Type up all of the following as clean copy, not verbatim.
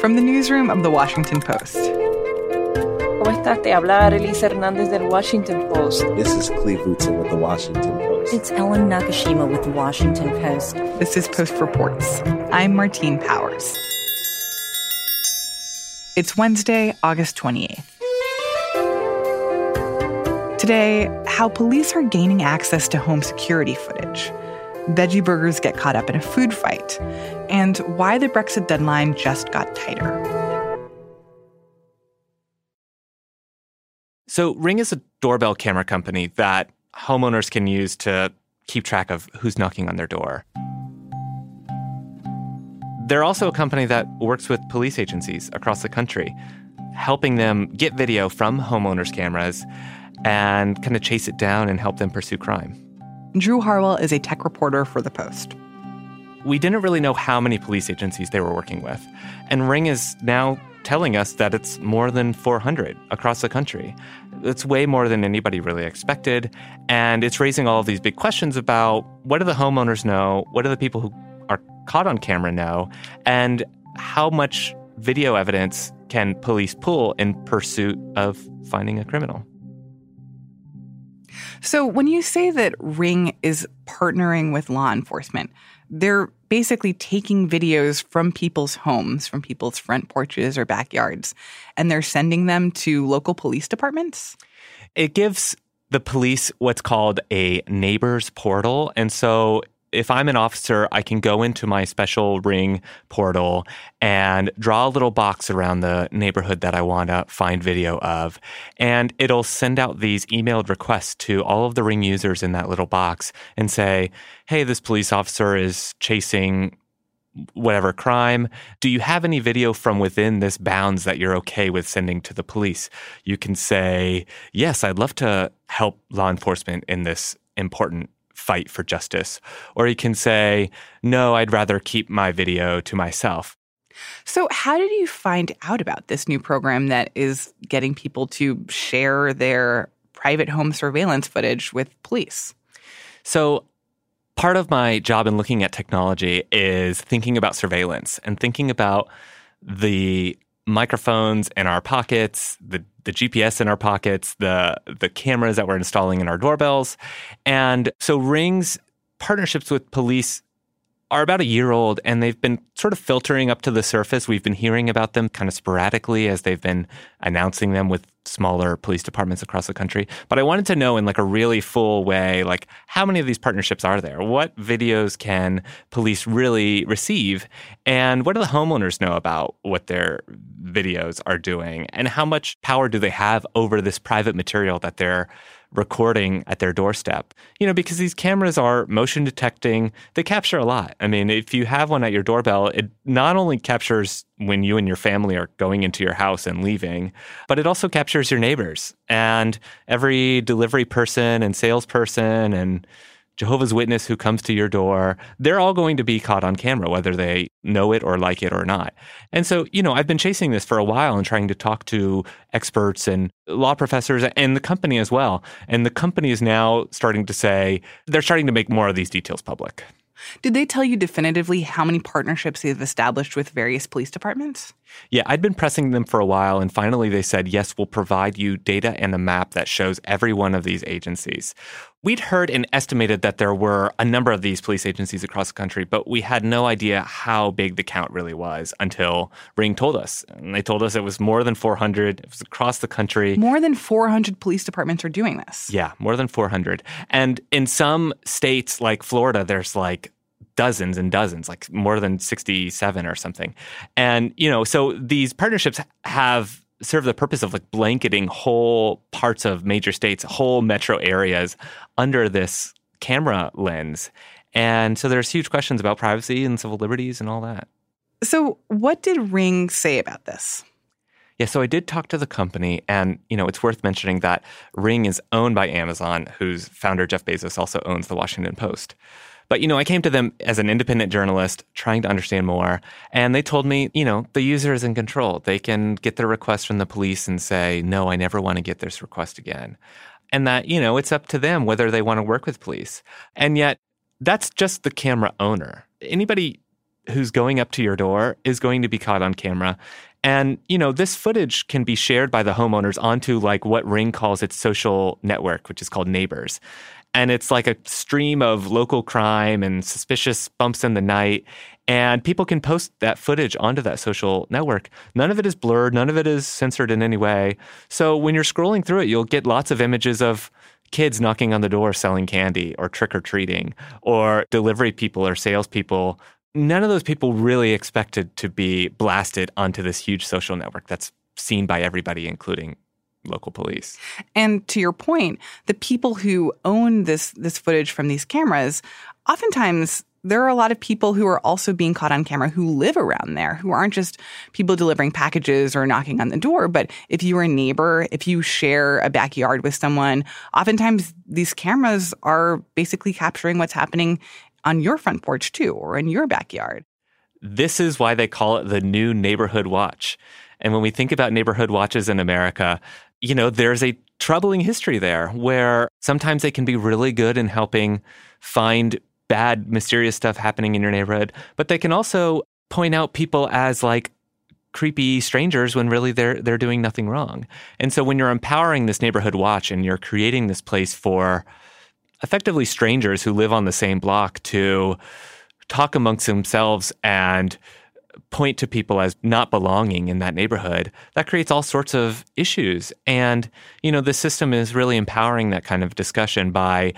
from the newsroom of The Washington Post. ¿Cómo estás? Te habla Elisa Hernández del Washington Post. This is Cleve Hutton with The Washington Post. It's Ellen Nakashima with The Washington Post. This is Post Reports. I'm Martine Powers. It's Wednesday, August 28th. Today, how police are gaining access to home security footage, veggie burgers get caught up in a food fight, and why the Brexit deadline just got tighter. So Ring is a doorbell camera company that homeowners can use to keep track of who's knocking on their door. They're also a company that works with police agencies across the country, helping them get video from homeowners' cameras and kind of chase it down and help them pursue crime. Drew Harwell is a tech reporter for The Post. We didn't really know how many police agencies they were working with, and Ring is now telling us that it's more than 400 across the country. It's way more than anybody really expected, and it's raising all of these big questions about what do the homeowners know, what do the people who are caught on camera know, and how much video evidence can police pull in pursuit of finding a criminal. So when you say that Ring is partnering with law enforcement, they're basically taking videos from people's homes, from people's front porches or backyards, and they're sending them to local police departments? It gives the police what's called a Neighbors portal. And so if I'm an officer, I can go into my special Ring portal and draw a little box around the neighborhood that I want to find video of. And it'll send out these emailed requests to all of the Ring users in that little box and say, hey, this police officer is chasing whatever crime. Do you have any video from within this bounds that you're okay with sending to the police? You can say, yes, I'd love to help law enforcement in this important fight for justice. Or you can say, no, I'd rather keep my video to myself. So how did you find out about this new program that is getting people to share their private home surveillance footage with police? So part of my job in looking at technology is thinking about surveillance and thinking about the microphones in our pockets, the GPS in our pockets, the cameras that we're installing in our doorbells. And so Ring's partnerships with police are about a year old, and they've been sort of filtering up to the surface. We've been hearing about them kind of sporadically as they've been announcing them with smaller police departments across the country. But I wanted to know in like a really full way, like how many of these partnerships are there? What videos can police really receive? And what do the homeowners know about what their videos are doing? And how much power do they have over this private material that they're recording at their doorstep? You know, because these cameras are motion detecting, they capture a lot. I mean, if you have one at your doorbell, it not only captures when you and your family are going into your house and leaving, but it also captures your neighbors and every delivery person and salesperson and Jehovah's Witness who comes to your door. They're all going to be caught on camera, whether they know it or like it or not. And so, you know, I've been chasing this for a while and trying to talk to experts and law professors and the company as well. And the company is now starting to say they're starting to make more of these details public. Did they tell you definitively how many partnerships they've established with various police departments? Yeah, I'd been pressing them for a while, and finally they said, yes, we'll provide you data and a map that shows every one of these agencies. We'd heard and estimated that there were a number of these police agencies across the country, but we had no idea how big the count really was until Ring told us. And they told us it was more than 400. It was across the country. More than 400 police departments are doing this. Yeah, more than 400. And in some states like Florida, there's like dozens and dozens, like more than 67 or something. And, you know, so these partnerships have served the purpose of like blanketing whole parts of major states, whole metro areas under this camera lens. And so there's huge questions about privacy and civil liberties and all that. So what did Ring say about this? Yeah, so I did talk to the company, and, you know, it's worth mentioning that Ring is owned by Amazon, whose founder, Jeff Bezos, also owns The Washington Post. But, you know, I came to them as an independent journalist trying to understand more, and they told me, you know, the user is in control. They can get their request from the police and say, no, I never want to get this request again. And that, you know, it's up to them whether they want to work with police. And yet, that's just the camera owner. Anybody who's going up to your door is going to be caught on camera. And, you know, this footage can be shared by the homeowners onto like what Ring calls its social network, which is called Neighbors. And it's like a stream of local crime and suspicious bumps in the night. And people can post that footage onto that social network. None of it is blurred. None of it is censored in any way. So when you're scrolling through it, you'll get lots of images of kids knocking on the door selling candy or trick-or-treating or delivery people or salespeople. None of those people really expected to be blasted onto this huge social network that's seen by everybody, including local police. And to your point, the people who own this footage from these cameras, oftentimes there are a lot of people who are also being caught on camera who live around there, who aren't just people delivering packages or knocking on the door. But if you're a neighbor, if you share a backyard with someone, oftentimes these cameras are basically capturing what's happening on your front porch too, or in your backyard. This is why they call it the new neighborhood watch. And when we think about neighborhood watches in America, you know, there's a troubling history there where sometimes they can be really good in helping find bad, mysterious stuff happening in your neighborhood, but they can also point out people as like creepy strangers when really they're doing nothing wrong. And so when you're empowering this neighborhood watch and you're creating this place for effectively strangers who live on the same block to talk amongst themselves and point to people as not belonging in that neighborhood, that creates all sorts of issues. And, you know, the system is really empowering that kind of discussion by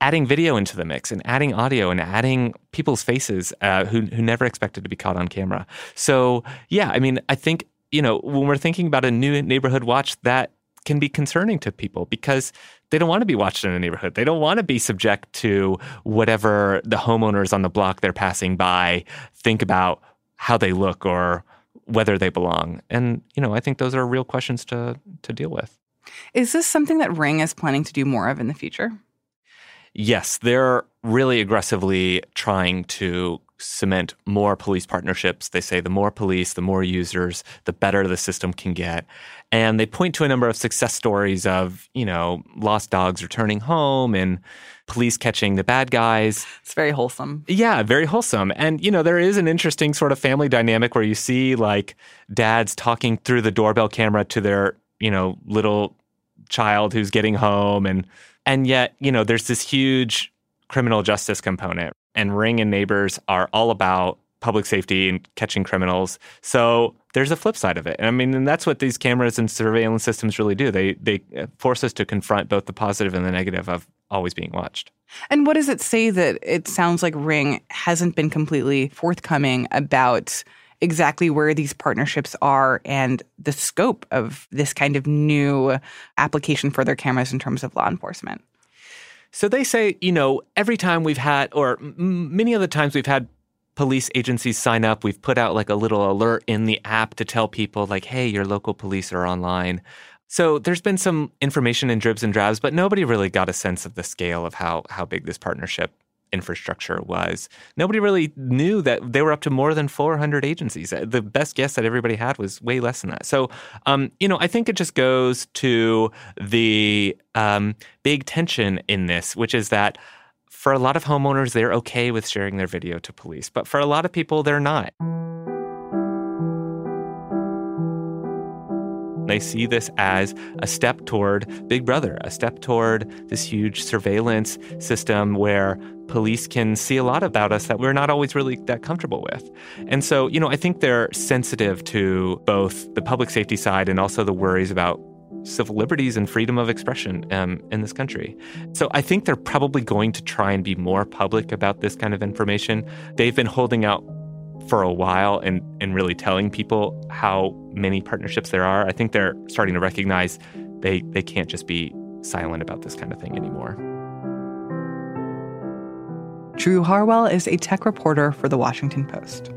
adding video into the mix and adding audio and adding people's faces who never expected to be caught on camera. So, yeah, I mean, I think, you know, when we're thinking about a new neighborhood watch, that can be concerning to people because they don't want to be watched in a neighborhood. They don't want to be subject to whatever the homeowners on the block they're passing by think about how they look or whether they belong. And, you know, I think those are real questions to deal with. Is this something that Ring is planning to do more of in the future? Yes, they're really aggressively trying to cement more police partnerships. They say the more police, the more users, the better the system can get. And they point to a number of success stories of, you know, lost dogs returning home and police catching the bad guys. It's very wholesome. Yeah, very wholesome. And, you know, there is an interesting sort of family dynamic where you see, like, dads talking through the doorbell camera to their, you know, little child who's getting home. And yet, you know, there's this huge criminal justice component. And Ring and Neighbors are all about public safety and catching criminals. So there's a flip side of it. And I mean, and that's what these cameras and surveillance systems really do. They force us to confront both the positive and the negative of always being watched. And what does it say that it sounds like Ring hasn't been completely forthcoming about exactly where these partnerships are and the scope of this kind of new application for their cameras in terms of law enforcement? So they say, you know, every time we've had, or many of the times we've had police agencies sign up, we've put out like a little alert in the app to tell people like, hey, your local police are online. So there's been some information in dribs and drabs, but nobody really got a sense of the scale of how big this partnership infrastructure was. Nobody really knew that they were up to more than 400 agencies. The best guess that everybody had was way less than that. So, you know, I think it just goes to the big tension in this, which is that for a lot of homeowners, they're okay with sharing their video to police. But for a lot of people, they're not. They see this as a step toward Big Brother, a step toward this huge surveillance system where police can see a lot about us that we're not always really that comfortable with. And so, you know, I think they're sensitive to both the public safety side and also the worries about civil liberties and freedom of expression in this country. So I think they're probably going to try and be more public about this kind of information. They've been holding out for a while and really telling people how many partnerships there are. I think they're starting to recognize they can't just be silent about this kind of thing anymore. Drew Harwell is a tech reporter for The Washington Post.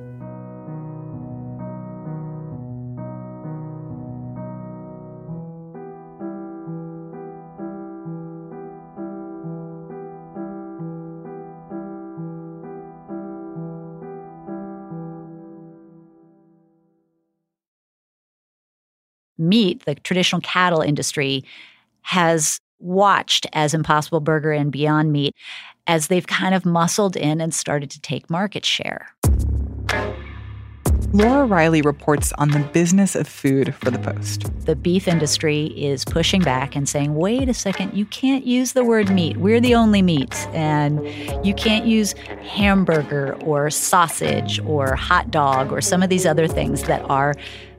Meat, the traditional cattle industry, has watched as Impossible Burger and Beyond Meat as they've kind of muscled in and started to take market share. Laura Reiley reports on the business of food for The Post. The beef industry is pushing back and saying, wait a second, you can't use the word meat. We're the only meat. And you can't use hamburger or sausage or hot dog or some of these other things that are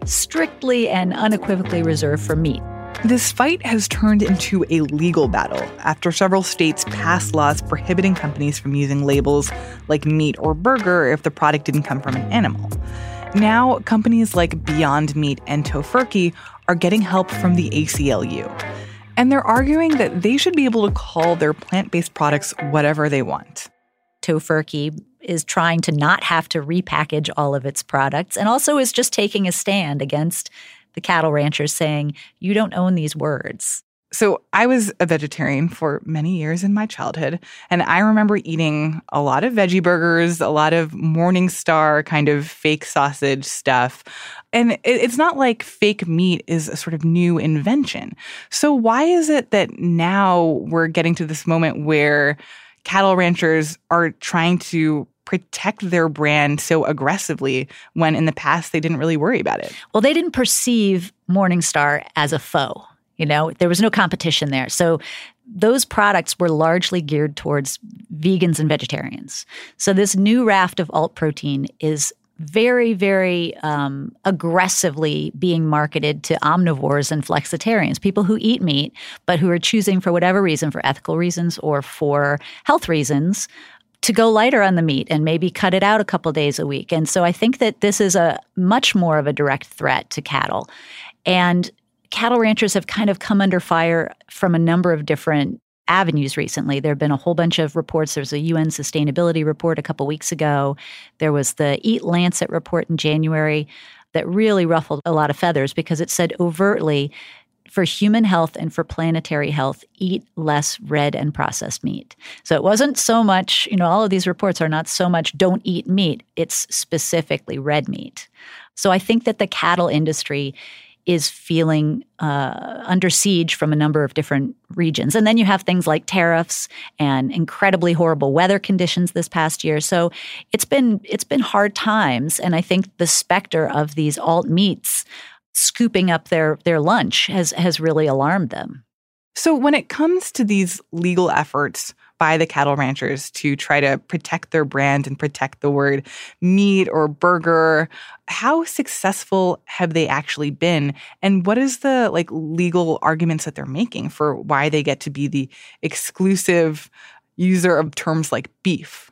strictly and unequivocally reserved for meat. This fight has turned into a legal battle after several states passed laws prohibiting companies from using labels like meat or burger if the product didn't come from an animal. Now, companies like Beyond Meat and Tofurky are getting help from the ACLU. And they're arguing that they should be able to call their plant-based products whatever they want. Tofurky is trying to not have to repackage all of its products and also is just taking a stand against the cattle ranchers saying, you don't own these words. So I was a vegetarian for many years in my childhood, and I remember eating a lot of veggie burgers, a lot of Morningstar kind of fake sausage stuff. And it's not like fake meat is a sort of new invention. So why is it that now we're getting to this moment where cattle ranchers are trying to protect their brand so aggressively when in the past they didn't really worry about it? Well, they didn't perceive Morningstar as a foe. You know, there was no competition there. So those products were largely geared towards vegans and vegetarians. So this new raft of alt protein is very, very aggressively being marketed to omnivores and flexitarians, people who eat meat, but who are choosing for whatever reason, for ethical reasons or for health reasons, to go lighter on the meat and maybe cut it out a couple days a week. And so I think that this is a much more of a direct threat to cattle. And cattle ranchers have kind of come under fire from a number of different avenues recently. There have been a whole bunch of reports. There's a UN sustainability report a couple weeks ago. There was the Eat Lancet report in January that really ruffled a lot of feathers because it said overtly, for human health and for planetary health, eat less red and processed meat. So it wasn't so much, you know, all of these reports are not so much don't eat meat, it's specifically red meat. So I think that the cattle industry is feeling under siege from a number of different regions. And then you have things like tariffs and incredibly horrible weather conditions this past year. So it's been hard times. And I think the specter of these alt meats scooping up their lunch has really alarmed them. So when it comes to these legal efforts by the cattle ranchers to try to protect their brand and protect the word meat or burger, how successful have they actually been? And what is the legal arguments that they're making for why they get to be the exclusive user of terms like beef?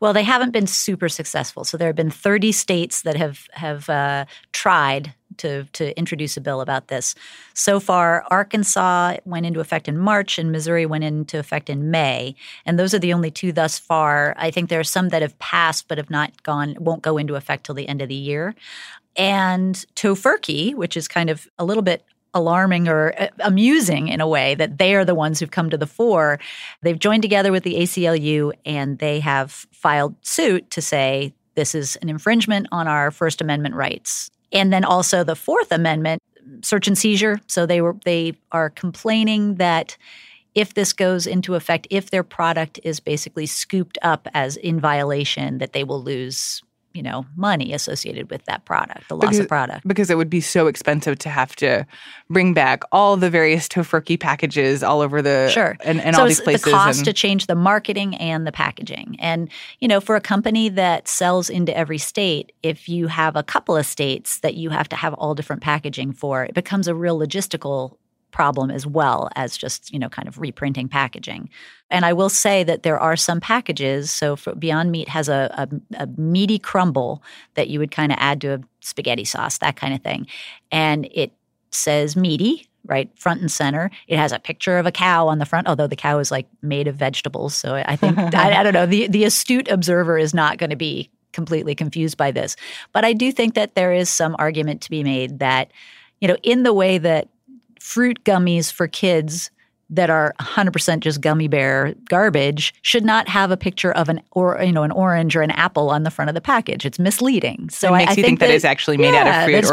Well, they haven't been super successful. So there have been 30 states that have tried to introduce a bill about this. So far, Arkansas went into effect in March and Missouri went into effect in May. And those are the only two thus far. I think there are some that have passed but have not gone, won't go into effect till the end of the year. And Tofurky, which is kind of a little bit alarming or amusing in a way that they are the ones who've come to the fore. They've joined together with the ACLU and they have filed suit to say this is an infringement on our First Amendment rights. And then also the Fourth Amendment, search and seizure. So they are complaining that if this goes into effect, if their product is basically scooped up as in violation, that they will lose money associated with that product, the loss of product. Because it would be so expensive to have to bring back all the various Tofurky packages all over the and so all these places. So the cost to change the marketing and the packaging. And, for a company that sells into every state, if you have a couple of states that you have to have all different packaging for, it becomes a real logistical problem as well as just, kind of reprinting packaging. And I will say that there are some packages. So Beyond Meat has a meaty crumble that you would kind of add to a spaghetti sauce, that kind of thing. And it says meaty, right, front and center. It has a picture of a cow on the front, although the cow is made of vegetables. So I think, I don't know, the astute observer is not going to be completely confused by this. But I do think that there is some argument to be made that, in the way that fruit gummies for kids that are 100% just gummy bear garbage should not have a picture of an orange or an apple on the front of the package. It's misleading. So it makes you think that it's actually made out of fruit,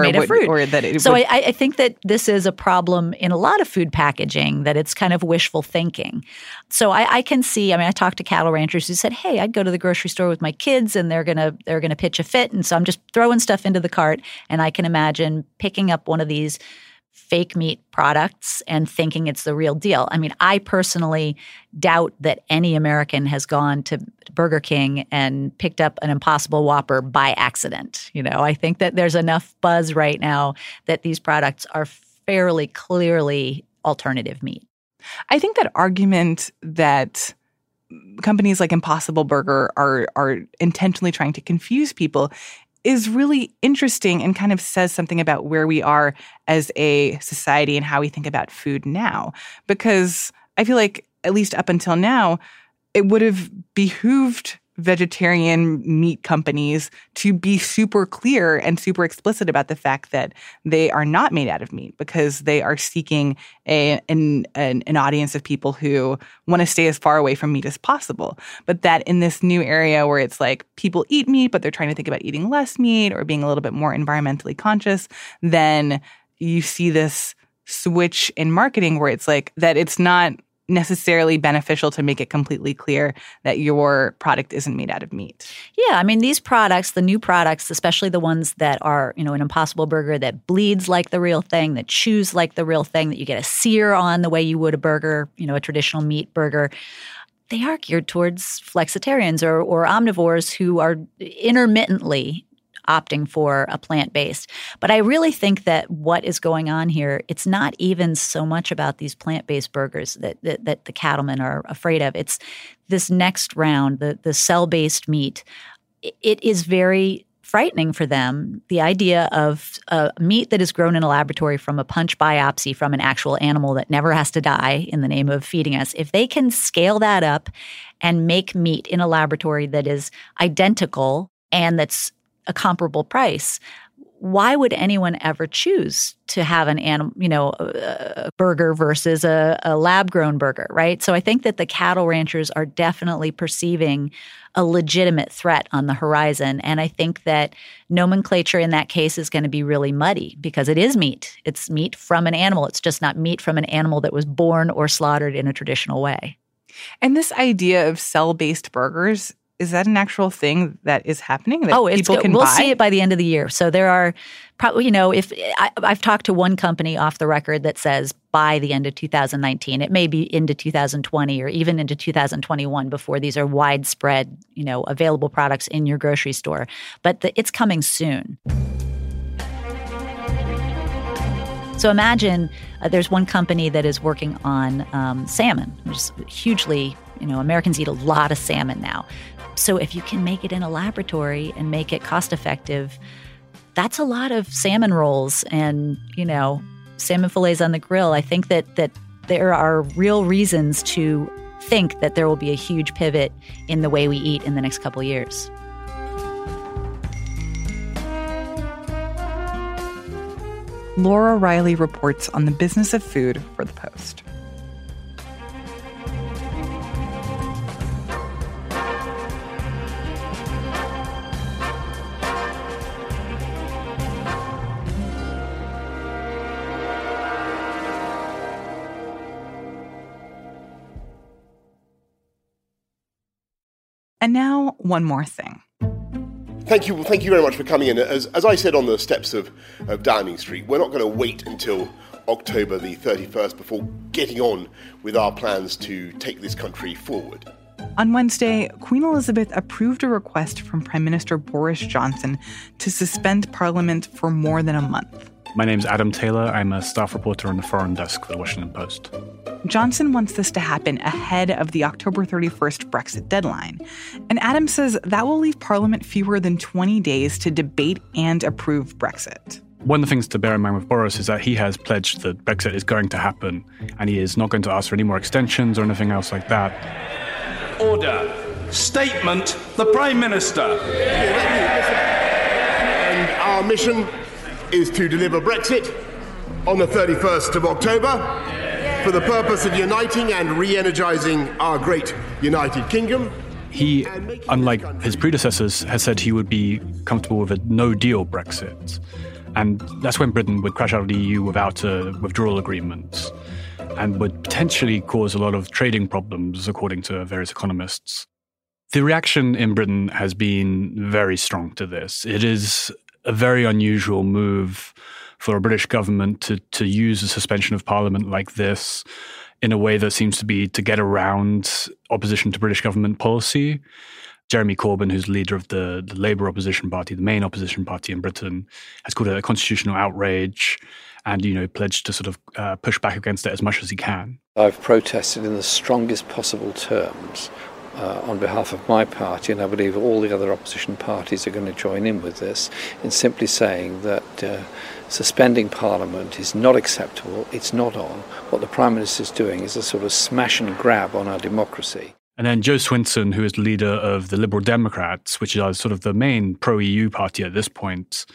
I think that this is a problem in a lot of food packaging, that it's kind of wishful thinking. So I can see. I mean, I talked to cattle ranchers who said, "Hey, I'd go to the grocery store with my kids, and they're gonna pitch a fit, and so I'm just throwing stuff into the cart." And I can imagine picking up one of these fake meat products and thinking it's the real deal. I mean, I personally doubt that any American has gone to Burger King and picked up an Impossible Whopper by accident. You know, I think that there's enough buzz right now that these products are fairly clearly alternative meat. I think that argument that companies like Impossible Burger are intentionally trying to confuse people is really interesting and kind of says something about where we are as a society and how we think about food now. Because I feel like, at least up until now, it would have behooved vegetarian meat companies to be super clear and super explicit about the fact that they are not made out of meat, because they are seeking an audience of people who want to stay as far away from meat as possible. But that in this new area where it's like people eat meat, but they're trying to think about eating less meat or being a little bit more environmentally conscious, then you see this switch in marketing where it's like that it's not necessarily beneficial to make it completely clear that your product isn't made out of meat. Yeah, I mean, these products, the new products, especially the ones that are, you know, an Impossible Burger that bleeds like the real thing, that chews like the real thing, that you get a sear on the way you would a burger, you know, a traditional meat burger, they are geared towards flexitarians or omnivores who are intermittently opting for a plant-based. But I really think that what is going on here, it's not even so much about these plant-based burgers that the cattlemen are afraid of. It's this next round, the cell-based meat. It is very frightening for them, the idea of meat that is grown in a laboratory from a punch biopsy from an actual animal that never has to die in the name of feeding us. If they can scale that up and make meat in a laboratory that is identical and that's a comparable price, why would anyone ever choose to have an animal, you know, a burger versus a lab-grown burger, right? So I think that the cattle ranchers are definitely perceiving a legitimate threat on the horizon, and I think that nomenclature in that case is going to be really muddy because it is meat. It's meat from an animal. It's just not meat from an animal that was born or slaughtered in a traditional way. And this idea of cell-based burgers, is that an actual thing that is happening that people can buy? We'll see it by the end of the year. So there are probably, you know, if I've talked to one company off the record that says by the end of 2019, it may be into 2020 or even into 2021 before these are widespread, you know, available products in your grocery store. But it's coming soon. So imagine there's one company that is working on salmon, which is hugely, you know, Americans eat a lot of salmon now. So if you can make it in a laboratory and make it cost-effective, that's a lot of salmon rolls and, you know, salmon fillets on the grill. I think that there are real reasons to think that there will be a huge pivot in the way we eat in the next couple of years. Laura Reiley reports on the business of food for The Post. And now, one more thing. Thank you very much for coming in. As I said on the steps of Downing Street, we're not going to wait until October the 31st before getting on with our plans to take this country forward. On Wednesday, Queen Elizabeth approved a request from Prime Minister Boris Johnson to suspend Parliament for more than a month. My name's Adam Taylor. I'm a staff reporter on the foreign desk for The Washington Post. Johnson wants this to happen ahead of the October 31st Brexit deadline. And Adam says that will leave Parliament fewer than 20 days to debate and approve Brexit. One of the things to bear in mind with Boris is that he has pledged that Brexit is going to happen, and he is not going to ask for any more extensions or anything else like that. Order. Statement. The Prime Minister. And our mission is to deliver Brexit on the 31st of October. for the purpose of uniting and re-energising our great United Kingdom. He, unlike his predecessors, has said he would be comfortable with a no-deal Brexit. And that's when Britain would crash out of the EU without a withdrawal agreement and would potentially cause a lot of trading problems, according to various economists. The reaction in Britain has been very strong to this. It is a very unusual move for a British government to use a suspension of Parliament like this in a way that seems to be to get around opposition to British government policy. Jeremy Corbyn, who's leader of the Labour opposition party, the main opposition party in Britain, has called it a constitutional outrage and, you know, pledged to sort of push back against it as much as he can. I've protested in the strongest possible terms on behalf of my party, and I believe all the other opposition parties are going to join in with this, in simply saying that suspending Parliament is not acceptable, it's not on. What the Prime Minister is doing is a sort of smash and grab on our democracy. And then Jo Swinson, who is the leader of the Liberal Democrats, which is sort of the main pro-EU party at this point,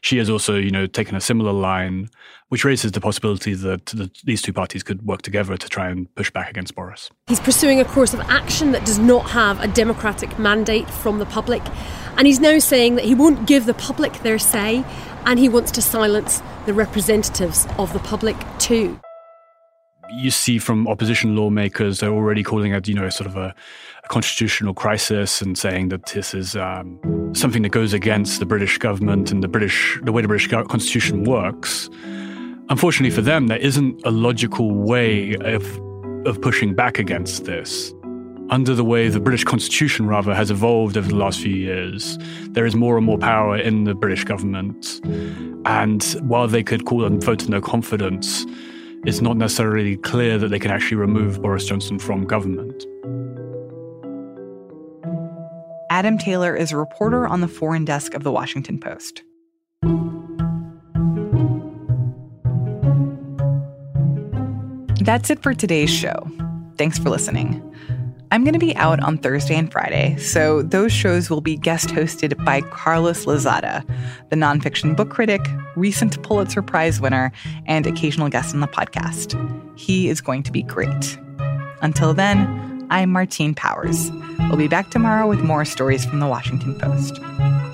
she has also, you know, taken a similar line, which raises the possibility that these two parties could work together to try and push back against Boris. He's pursuing a course of action that does not have a democratic mandate from the public. And he's now saying that he won't give the public their say, and he wants to silence the representatives of the public too. You see from opposition lawmakers, they're already calling it, you know, sort of a constitutional crisis and saying that this is something that goes against the British government and the way the British constitution works. Unfortunately for them, there isn't a logical way of pushing back against this. Under the way the British constitution, rather, has evolved over the last few years, there is more and more power in the British government. And while they could call and vote of no confidence, it's not necessarily clear that they can actually remove Boris Johnson from government. Adam Taylor is a reporter on the foreign desk of The Washington Post. That's it for today's show. Thanks for listening. I'm going to be out on Thursday and Friday, so those shows will be guest hosted by Carlos Lozada, the nonfiction book critic, recent Pulitzer Prize winner, and occasional guest on the podcast. He is going to be great. Until then, I'm Martine Powers. We'll be back tomorrow with more stories from The Washington Post.